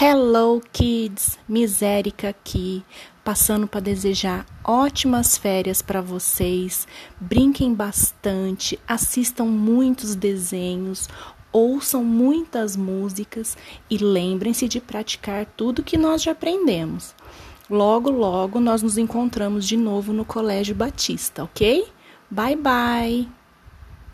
Hello Kids, Misérica aqui, passando para desejar ótimas férias para vocês, brinquem bastante, assistam muitos desenhos, ouçam muitas músicas e lembrem-se de praticar tudo que nós já aprendemos. Logo nós nos encontramos de novo no Colégio Batista, ok? Bye!